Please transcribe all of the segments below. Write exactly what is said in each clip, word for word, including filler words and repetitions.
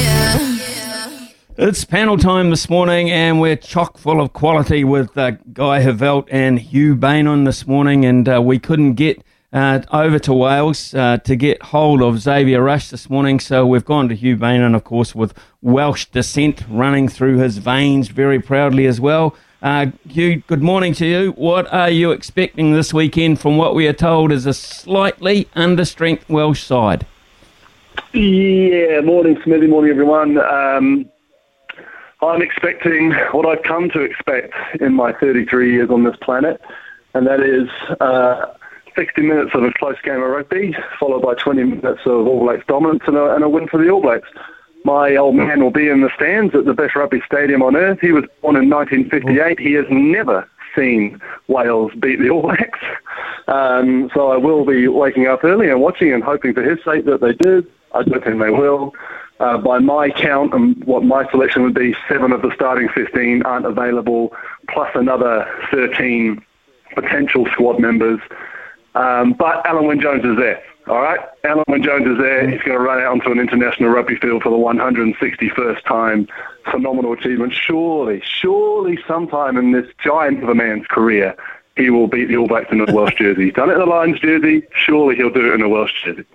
yeah. It's panel time this morning, and we're chock full of quality with uh, Guy Heveldt and Hugh Bainon this morning, and uh, we couldn't get uh, over to Wales uh, to get hold of Xavier Rush this morning, so we've gone to Hugh Bainon, of course, with Welsh descent running through his veins very proudly as well. Uh, Hugh, good morning to you. What are you expecting this weekend from what we are told is a slightly understrength Welsh side? Yeah, morning Smithy, morning everyone. Um I'm expecting what I've come to expect in my thirty-three years on this planet, and that is uh, sixty minutes of a close game of rugby, followed by twenty minutes of All Blacks dominance and a, and a win for the All Blacks. My old man will be in the stands at the best rugby stadium on earth. He was born in nineteen fifty-eight. He has never seen Wales beat the All Blacks. Um, so I will be waking up early and watching and hoping for his sake that they did. I don't think they will. Uh, by my count, and um, what my selection would be, seven of the starting fifteen aren't available, plus another thirteen potential squad members. Um, but Alan Wyn Jones is there, all right? Alan Wyn Jones is there. He's going to run out onto an international rugby field for the one hundred sixty-first time. Phenomenal achievement. Surely, surely sometime in this giant of a man's career, he will beat the All Blacks in a Welsh jersey. He's done it in the Lions jersey. Surely he'll do it in a Welsh jersey.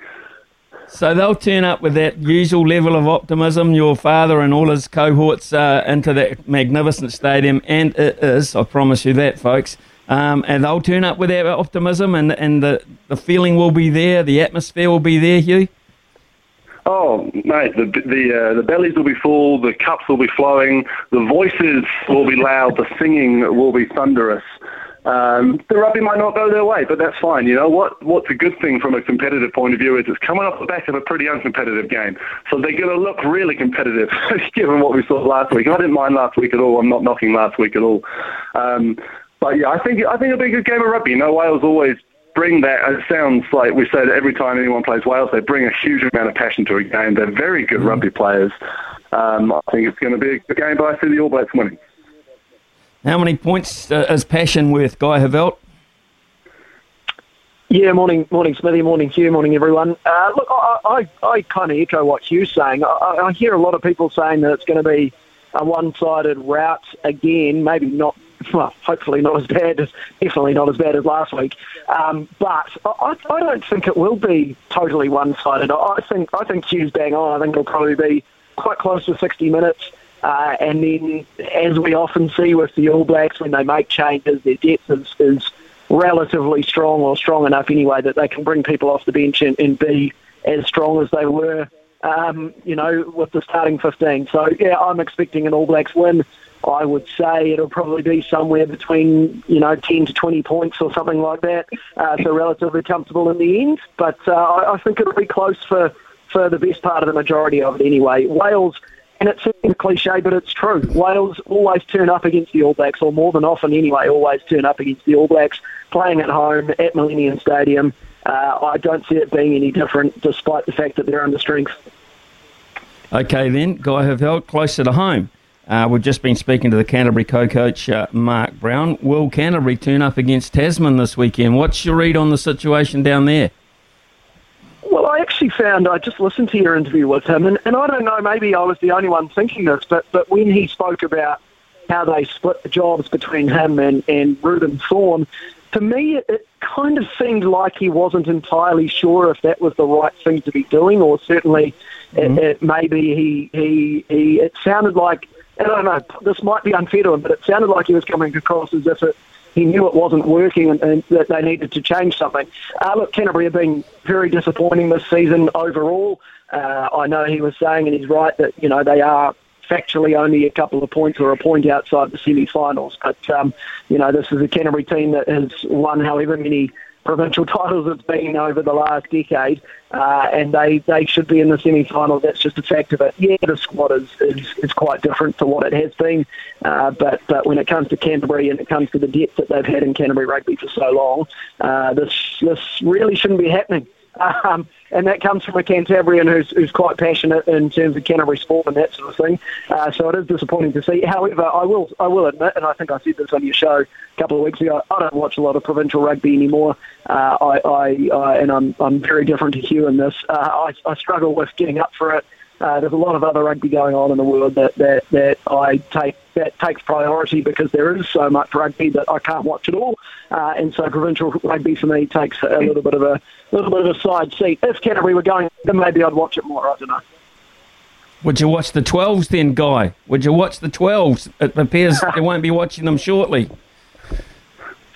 So they'll turn up with that usual level of optimism, your father and all his cohorts, uh, into that magnificent stadium, and it is, I promise you that, folks. Um, and they'll turn up with that optimism, and, and the, the feeling will be there, the atmosphere will be there, Hugh? Oh, mate, the the, uh, the bellies will be full, the cups will be flowing, the voices will be loud, the singing will be thunderous. Um, the rugby might not go their way, but that's fine. You know what? What's a good thing from a competitive point of view is it's coming off the back of a pretty uncompetitive game. So they're going to look really competitive, given what we saw last week. And I didn't mind last week at all. I'm not knocking last week at all. Um, but, yeah, I think I think it'll be a good game of rugby. You know, Wales always bring that. It sounds like we say that every time anyone plays Wales, they bring a huge amount of passion to a game. They're very good rugby players. Um, I think it's going to be a good game, but I see the All Blacks winning. How many points uh, is passion worth, Guy Heveldt? Yeah, morning, morning, Smithy, morning, Hugh, morning, everyone. Uh, look, I, I, I kind of echo what Hugh's saying. I, I hear a lot of people saying that it's going to be a one-sided rout again, maybe not, well, hopefully not as bad, as, definitely not as bad as last week. Um, but I, I don't think it will be totally one-sided. I think I think Hugh's bang on. I think it'll probably be quite close to sixty minutes. Uh, and then, as we often see with the All Blacks, when they make changes, their depth is, is relatively strong, or strong enough anyway, that they can bring people off the bench and, and be as strong as they were, um, you know, with the starting fifteen. So, yeah, I'm expecting an All Blacks win. I would say it'll probably be somewhere between, you know, ten to twenty points or something like that. Uh, so relatively comfortable in the end. But uh, I, I think it'll be close for, for the best part of the majority of it anyway. Wales... And it's a cliche, but it's true. Wales always turn up against the All Blacks, or more than often anyway, always turn up against the All Blacks, playing at home at Millennium Stadium. Uh, I don't see it being any different, despite the fact that they're under strength. OK then, Guy Heveldt, closer to home. Uh, we've just been speaking to the Canterbury co-coach, uh, Mark Brown. Will Canterbury turn up against Tasman this weekend? What's your read on the situation down there? Well, I actually found, I just listened to your interview with him, and, and I don't know, maybe I was the only one thinking this, but, but when he spoke about how they split the jobs between him and, and Ruben Thorne, to me, it kind of seemed like he wasn't entirely sure if that was the right thing to be doing, or certainly mm-hmm. it, it, maybe he, he, he, it sounded like, I don't know, this might be unfair to him, but it sounded like he was coming across as if it, he knew it wasn't working and, and that they needed to change something. Uh, look, Canterbury have been very disappointing this season overall. Uh, I know he was saying, and he's right, that you know they are factually only a couple of points or a point outside the semi-finals. But um, you know this is a Canterbury team that has won however many provincial titles it's been over the last decade, uh, and they, they should be in the semi-final. That's just a fact of it. Yeah, the squad is, is, is quite different to what it has been, uh, but but when it comes to Canterbury and it comes to the depth that they've had in Canterbury rugby for so long, uh, this this really shouldn't be happening. Um, and that comes from a Cantabrian who's who's quite passionate in terms of Canterbury sport and that sort of thing. Uh, so it is disappointing to see. However, I will I will admit, and I think I said this on your show a couple of weeks ago, I don't watch a lot of provincial rugby anymore. Uh, I, I, I and I'm I'm very different to Hugh in this. Uh, I, I struggle with getting up for it. Uh, there's a lot of other rugby going on in the world that, that, that I take that takes priority because there is so much rugby that I can't watch it all, uh, and so provincial rugby for me takes a little bit of a little bit of a side seat. If Canterbury were going, then maybe I'd watch it more. I don't know. Would you watch the twelves then, Guy? Would you watch the twelves? It appears they won't be watching them shortly.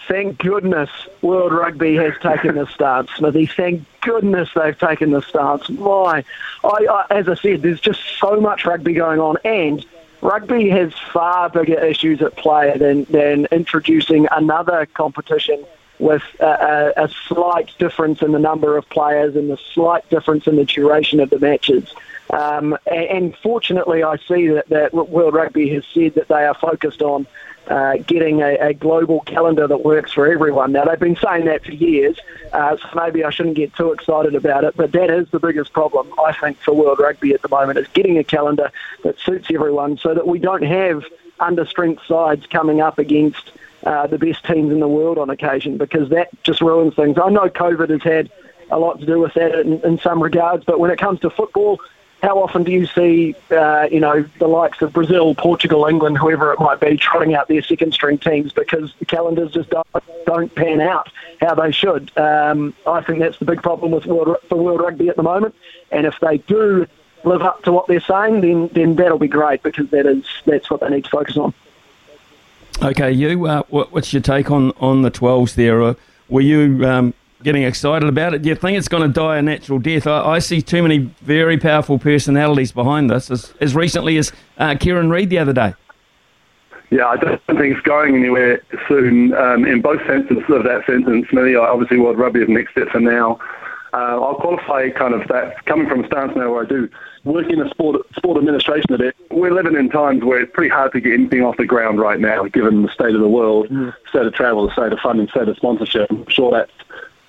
Thank goodness World Rugby has taken this stance, Smithy. Thank goodness they've taken this stance. My, I, I, as I said, there's just so much rugby going on, and rugby has far bigger issues at play than, than introducing another competition with a, a, a slight difference in the number of players and a slight difference in the duration of the matches. Um, and, and fortunately, I see that, that World Rugby has said that they are focused on Uh, getting a, a global calendar that works for everyone. Now, they've been saying that for years, uh, so maybe I shouldn't get too excited about it, but that is the biggest problem, I think, for World Rugby at the moment, is getting a calendar that suits everyone so that we don't have under-strength sides coming up against uh, the best teams in the world on occasion, because that just ruins things. I know COVID has had a lot to do with that in, in some regards, but when it comes to football, how often do you see, uh, you know, the likes of Brazil, Portugal, England, whoever it might be, trotting out their second-string teams because the calendars just don't, don't pan out how they should? Um, I think that's the big problem with world, for World Rugby at the moment. And if they do live up to what they're saying, then then that'll be great, because that is that's what they need to focus on. Okay, you, uh, what's your take on, on the twelves there? Were you Um getting excited about it? Do you think it's going to die a natural death? I, I see too many very powerful personalities behind this, as, as recently as uh, Kieran Reid the other day. Yeah, I don't think it's going anywhere soon, um, in both senses of that sentence. Smithy, obviously World Rugby is next step for now. Uh, I'll qualify kind of that, coming from a stance now where I do work in a sport, sport administration a bit. We're living in times where it's pretty hard to get anything off the ground right now, given the state of the world, mm. state of travel, the state of funding, state of sponsorship. I'm sure that's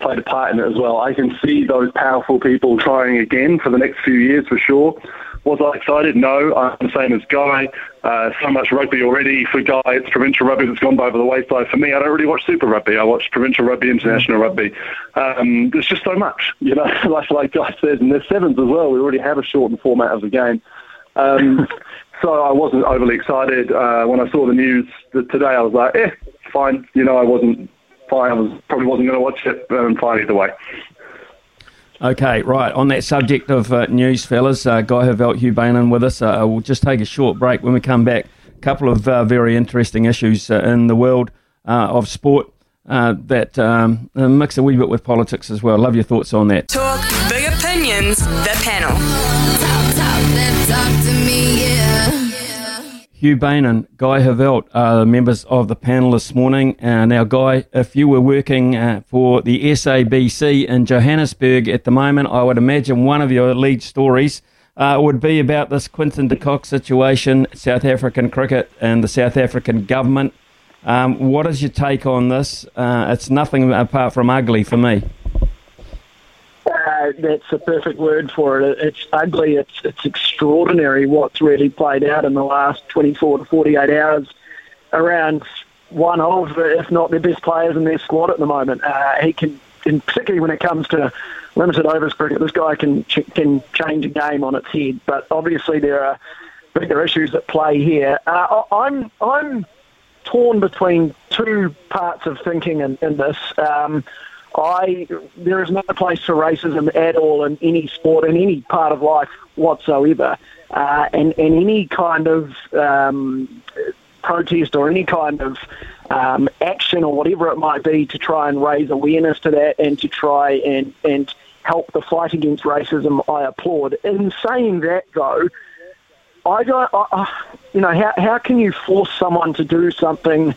played a part in it as well. I can see those powerful people trying again for the next few years for sure. Was I excited? No, I'm the same as Guy. Uh, so much rugby already. For Guy, it's provincial rugby that's gone by over the wayside. For me, I don't really watch super rugby. I watch provincial rugby, international rugby. Um, there's just so much, you know, like, like Guy said, and there's sevens as well. We already have a shortened format of the game. Um, so I wasn't overly excited. Uh, when I saw the news today, I was like, eh, fine. You know, I wasn't I was, probably wasn't going to watch it, but I'm fine either way. Okay, right. On that subject of uh, news, fellas, uh, Guy Heveldt, Hugh Bainon with us. Uh, we'll just take a short break. When we come back, a couple of uh, very interesting issues uh, in the world uh, of sport uh, that um, mix a wee bit with politics as well. Love your thoughts on that. Talk big opinions, the panel. Talk, talk, talk to me, yeah. Hugh Bainon, Guy Heveldt are members of the panel this morning. Uh, now, Guy, if you were working uh, for the S A B C in Johannesburg at the moment, I would imagine one of your lead stories uh, would be about this Quinton de Kock situation, South African cricket and the South African government. Um, what is your take on this? Uh, it's nothing apart from ugly for me. Uh, that's the perfect word for it. It's ugly. It's it's extraordinary what's really played out in the last twenty-four to forty-eight hours around one of, if not their best players in their squad at the moment. Uh, he can, and particularly when it comes to limited overs cricket, this guy can ch- can change a game on its head. But obviously there are bigger issues at play here. Uh, I'm I'm torn between two parts of thinking in, in this. Um, I there is no place for racism at all in any sport, in any part of life whatsoever. Uh, and, and any kind of um, protest or any kind of um, action or whatever it might be to try and raise awareness to that and to try and, and help the fight against racism, I applaud. In saying that, though, I don't, I, you know, how, how can you force someone to do something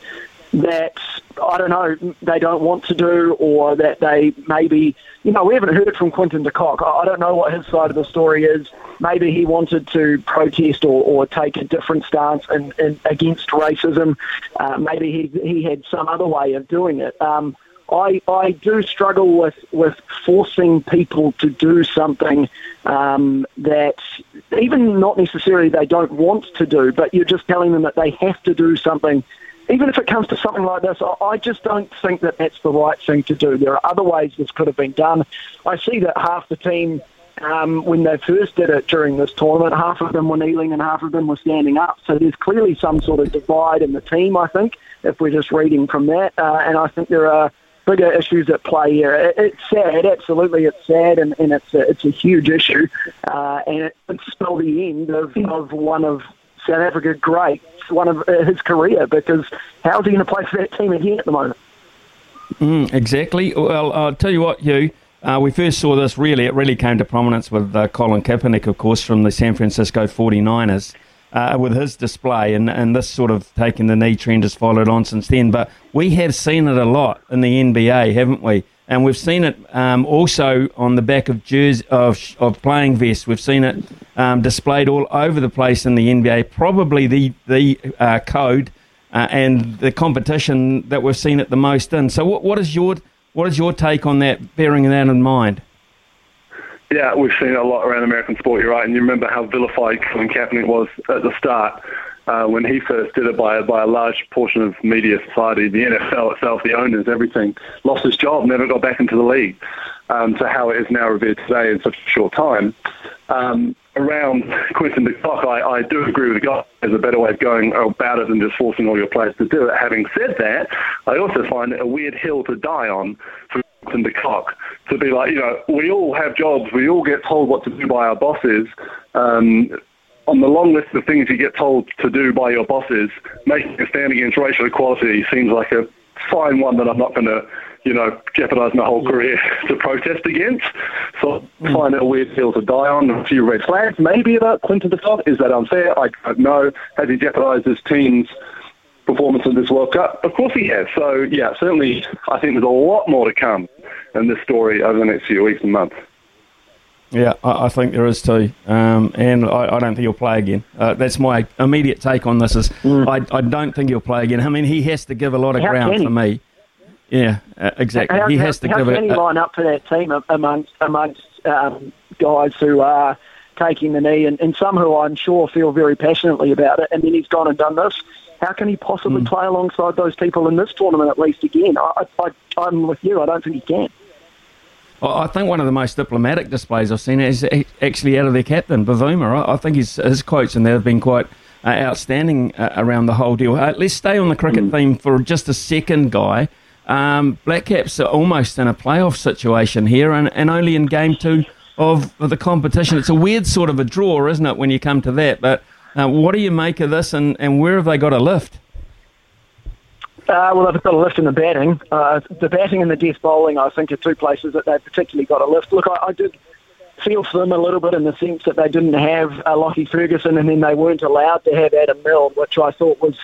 that, I don't know, they don't want to do, or that they maybe, you know, we haven't heard it from Quinton de Kock. I don't know what his side of the story is. Maybe he wanted to protest or, or take a different stance in, in, against racism. Uh, maybe he he had some other way of doing it. Um, I I do struggle with, with forcing people to do something um, that even not necessarily they don't want to do, but you're just telling them that they have to do something. Even if it comes to something like this, I just don't think that that's the right thing to do. There are other ways this could have been done. I see that half the team, um, when they first did it during this tournament, half of them were kneeling and half of them were standing up. So there's clearly some sort of divide in the team, I think, if we're just reading from that. Uh, and I think there are bigger issues at play here. It, it's sad, absolutely it's sad, and, and it's, a, it's a huge issue. Uh, and it, it's still the end of, of one of South Africa great, one of his career, because how is he going to play for that team again at the moment? Mm, exactly. Well, I'll tell you what, Hugh, uh, we first saw this really, it really came to prominence with uh, Colin Kaepernick, of course, from the San Francisco forty-niners, uh, with his display, and, and this sort of taking the knee trend has followed on since then. But we have seen it a lot in the N B A, haven't we? And we've seen it um, also on the back of jersey, of, of playing vests. We've seen it um, displayed all over the place in the N B A. Probably the the uh, code uh, and the competition that we've seen it the most in. So, what what is your what is your take on that? Bearing that in mind. Yeah, we've seen it a lot around American sport. You're right, and you remember how vilified Colin Kaepernick was at the start. Uh, when he first did it by, by a large portion of media, society, the N F L itself, the owners, everything, lost his job, never got back into the league, um, to how it is now revered today in such a short time. Um, around Quinton de Kock, I, I do agree with the guy. There's a better way of going about it than just forcing all your players to do it. Having said that, I also find it a weird hill to die on for Quinton de Kock, to be like, you know, we all have jobs, we all get told what to do by our bosses, um... on the long list of things you get told to do by your bosses, making a stand against racial equality seems like a fine one that I'm not going to, you know, jeopardise my whole career to protest against. So I find it a weird hill to die on. A few red flags maybe about Quinton de Kock. Is that unfair? I don't know. Has he jeopardised his team's performance in this World Cup? Of course he has. So, yeah, certainly I think there's a lot more to come in this story over the next few weeks and months. Yeah, I think there is too, um, and I, I don't think he'll play again. Uh, that's my immediate take on this. Is mm. I, I don't think he'll play again. I mean, he has to give a lot of how ground for me. Yeah, uh, exactly. How, he has to how, give. How can a, he line up for that team amongst amongst um, guys who are taking the knee, and, and some who I'm sure feel very passionately about it, and then he's gone and done this? How can he possibly mm. play alongside those people in this tournament at least again? I, I, I'm with you. I don't think he can. I think one of the most diplomatic displays I've seen is actually out of their captain, Bavuma. I think his, his quotes in there have been quite uh, outstanding uh, around the whole deal. Uh, let's stay on the cricket theme for just a second, Guy. Um, Black Caps are almost in a playoff situation here, and, and only in game two of the competition. It's a weird sort of a draw, isn't it, when you come to that? But uh, what do you make of this, and, and where have they got a lift? Uh, well, they've got a lift in the batting. Uh, the batting and the death bowling, I think, are two places that they've particularly got a lift. Look, I, I did feel for them a little bit in the sense that they didn't have uh, Lockie Ferguson, and then they weren't allowed to have Adam Milne, which I thought was,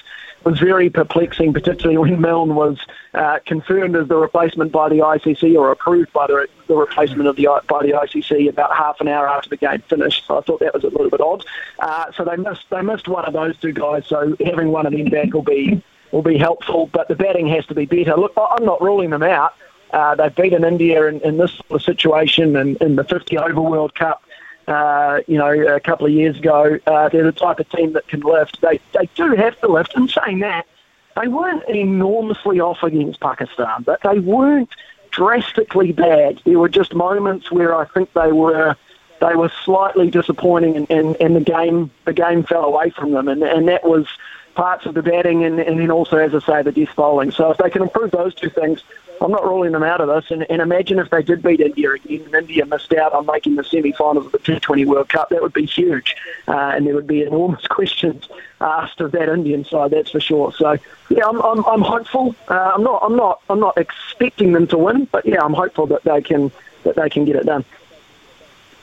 was very perplexing, particularly when Milne was uh, confirmed as the replacement by the I C C, or approved by the, the replacement of the by the I C C about half an hour after the game finished. So I thought that was a little bit odd. Uh, so they missed they missed one of those two guys, so having one of them back will be... will be helpful, but the batting has to be better. Look, I'm not ruling them out. Uh, they've beaten India in, in this sort of situation and in, in the fifty-over World Cup, uh, you know, a couple of years ago. Uh, they're the type of team that can lift. They they do have to lift. In saying that, they weren't enormously off against Pakistan, but they weren't drastically bad. There were just moments where I think they were... They were slightly disappointing, and, and, and the game the game fell away from them, and, and that was parts of the batting, and, and then also, as I say, the death bowling. So if they can improve those two things, I'm not ruling them out of this. And, and imagine if they did beat India again, and India missed out on making the semi-finals of the T twenty World Cup. That would be huge, uh, and there would be enormous questions asked of that Indian side, that's for sure. So yeah, I'm I'm, I'm hopeful. Uh, I'm not I'm not I'm not expecting them to win, but yeah, I'm hopeful that they can that they can get it done.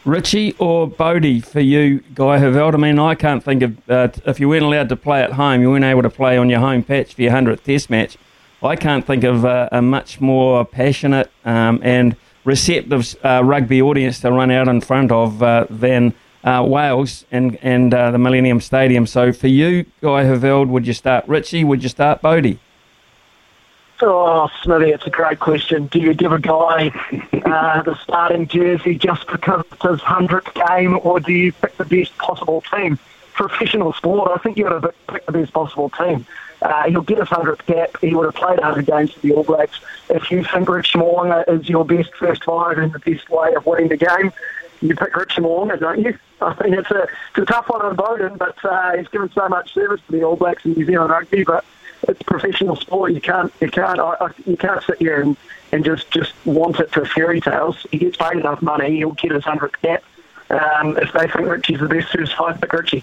Richie or Bodie for you, Guy Heveldt? I mean, I can't think of, uh, if you weren't allowed to play at home, you weren't able to play on your home patch for your hundredth Test match, I can't think of uh, a much more passionate um, and receptive uh, rugby audience to run out in front of uh, than uh, Wales and, and uh, the Millennium Stadium. So for you, Guy Heveldt, would you start Richie? Would you start Bodie? Oh, Smithy, it's a great question. Do you give a guy uh, the starting jersey just because it's his hundredth game, or do you pick the best possible team? Professional sport, I think you would have picked the best possible team. Uh, he'll get his hundredth cap. He would have played one hundred games for the All Blacks. If you think Richie Mo'unga is your best first five and the best way of winning the game, you pick Richie Mo'unga, don't you? I mean, it's a, it's a tough one on Beauden, but uh, he's given so much service to the All Blacks and New Zealand rugby, but it's professional sport. You can't, you can't, you can't sit here and, and just, just want it for fairy tales. He gets paid enough money. He'll get his hundredth cap. Um, if they think Richie's the best, who's five, pick Richie.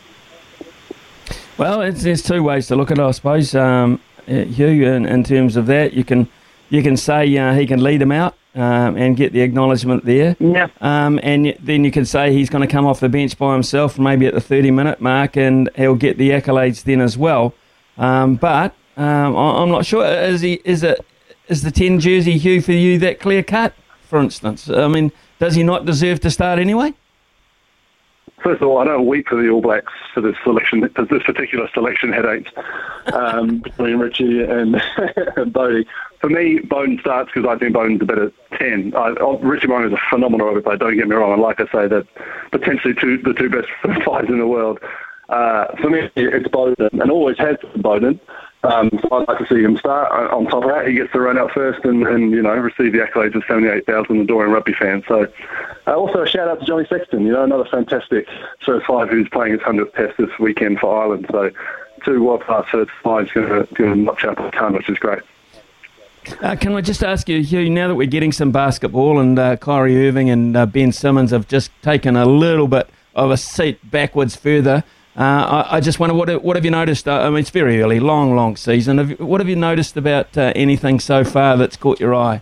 Well, it's, there's two ways to look at it, I suppose. Um, Hugh, in, in terms of that, you can, you can say uh, he can lead them out um, and get the acknowledgement there. Yeah. Um, and then you can say he's going to come off the bench by himself, maybe at the thirty-minute mark, and he'll get the accolades then as well. Um, but Um, I'm not sure. Is he? Is it? Is the ten jersey, Hugh, for you that clear cut? For instance, I mean, does he not deserve to start anyway? First of all, I don't weep for the All Blacks for this selection, because this particular selection headache um, between Richie and, and Bodie. For me, Beauden starts because I think Boden's a better ten. I, oh, Richie Mo'unga is a phenomenal rugby player. Don't get me wrong. And like I say, that potentially two, the two best fives in the world. Uh, for me, it's Beauden, and always has been Beauden. Um, so I'd like to see him start. On top of that, he gets to run out first and, and you know, receive the accolades of seventy-eight thousand adoring rugby fans. So, uh, also a shout out to Johnny Sexton, you know, another fantastic first five who's playing his hundredth test this weekend for Ireland. So, two world-class first fives going to notch up a ton, which is great. Uh, can I just ask you, Hugh, now that we're getting some basketball and uh, Kyrie Irving and uh, Ben Simmons have just taken a little bit of a seat backwards further, Uh, I, I just wonder, what what have you noticed? Uh, I mean, it's very early, long, long season. Have, what have you noticed about uh, anything so far that's caught your eye?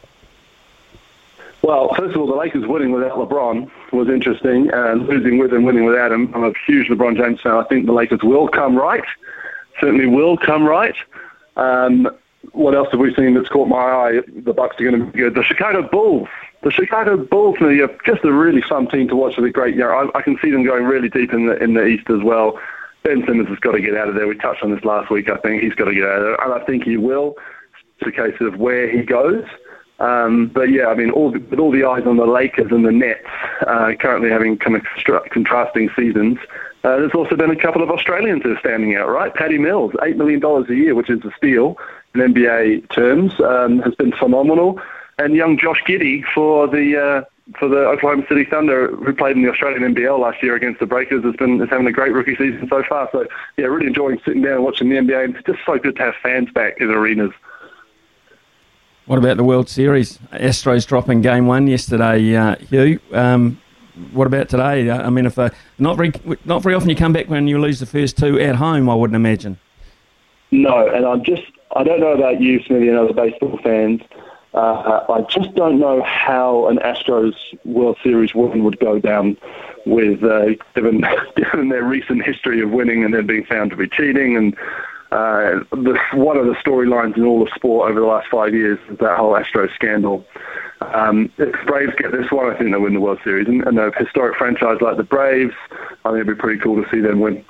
Well, first of all, the Lakers winning without LeBron was interesting, and losing with and winning without him. I'm a huge LeBron James fan. I think the Lakers will come right, certainly will come right. Um, what else have we seen that's caught my eye? The Bucks are going to be good. The Chicago Bulls. The Chicago Bulls are just a really fun team to watch. With a great, you know, I, I can see them going really deep in the in the East as well. Ben Simmons has got to get out of there. We touched on this last week. I think he's got to get out of there, and I think he will. It's a case of where he goes. Um, but yeah, I mean, all the, with all the eyes on the Lakers and the Nets uh, currently having kind of extra, contrasting seasons, uh, there's also been a couple of Australians who are standing out, right? Paddy Mills, eight million dollars a year, which is a steal in N B A terms, um, has been phenomenal. And young Josh Giddey for the uh, for the Oklahoma City Thunder, who played in the Australian N B L last year against the Breakers, has been is having a great rookie season so far. So yeah, really enjoying sitting down and watching the N B A. And it's just so good to have fans back in arenas. What about the World Series? Astros dropping game one yesterday, uh, Hugh. Um, what about today? I mean, if uh, not very not very often you come back when you lose the first two at home, I wouldn't imagine. No, and I'm just I don't know about you, Smithy, and other baseball fans. Uh, I just don't know how an Astros World Series win would go down, with uh, given given their recent history of winning and then being found to be cheating. And uh, the, one of the storylines in all of sport over the last five years is that whole Astros scandal. Um, if the Braves get this one, I think they'll win the World Series. And, and a historic franchise like the Braves, I think it'd be pretty cool to see them win.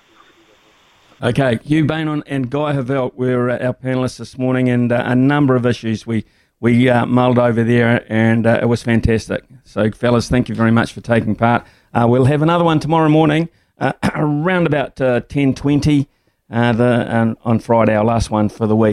Okay, Hugh Bainon and Guy Heveldt were uh, our panellists this morning, and uh, a number of issues we... We uh, mulled over there, and uh, it was fantastic. So, fellas, thank you very much for taking part. Uh, we'll have another one tomorrow morning uh, around about ten twenty uh, uh, on Friday, our last one for the week.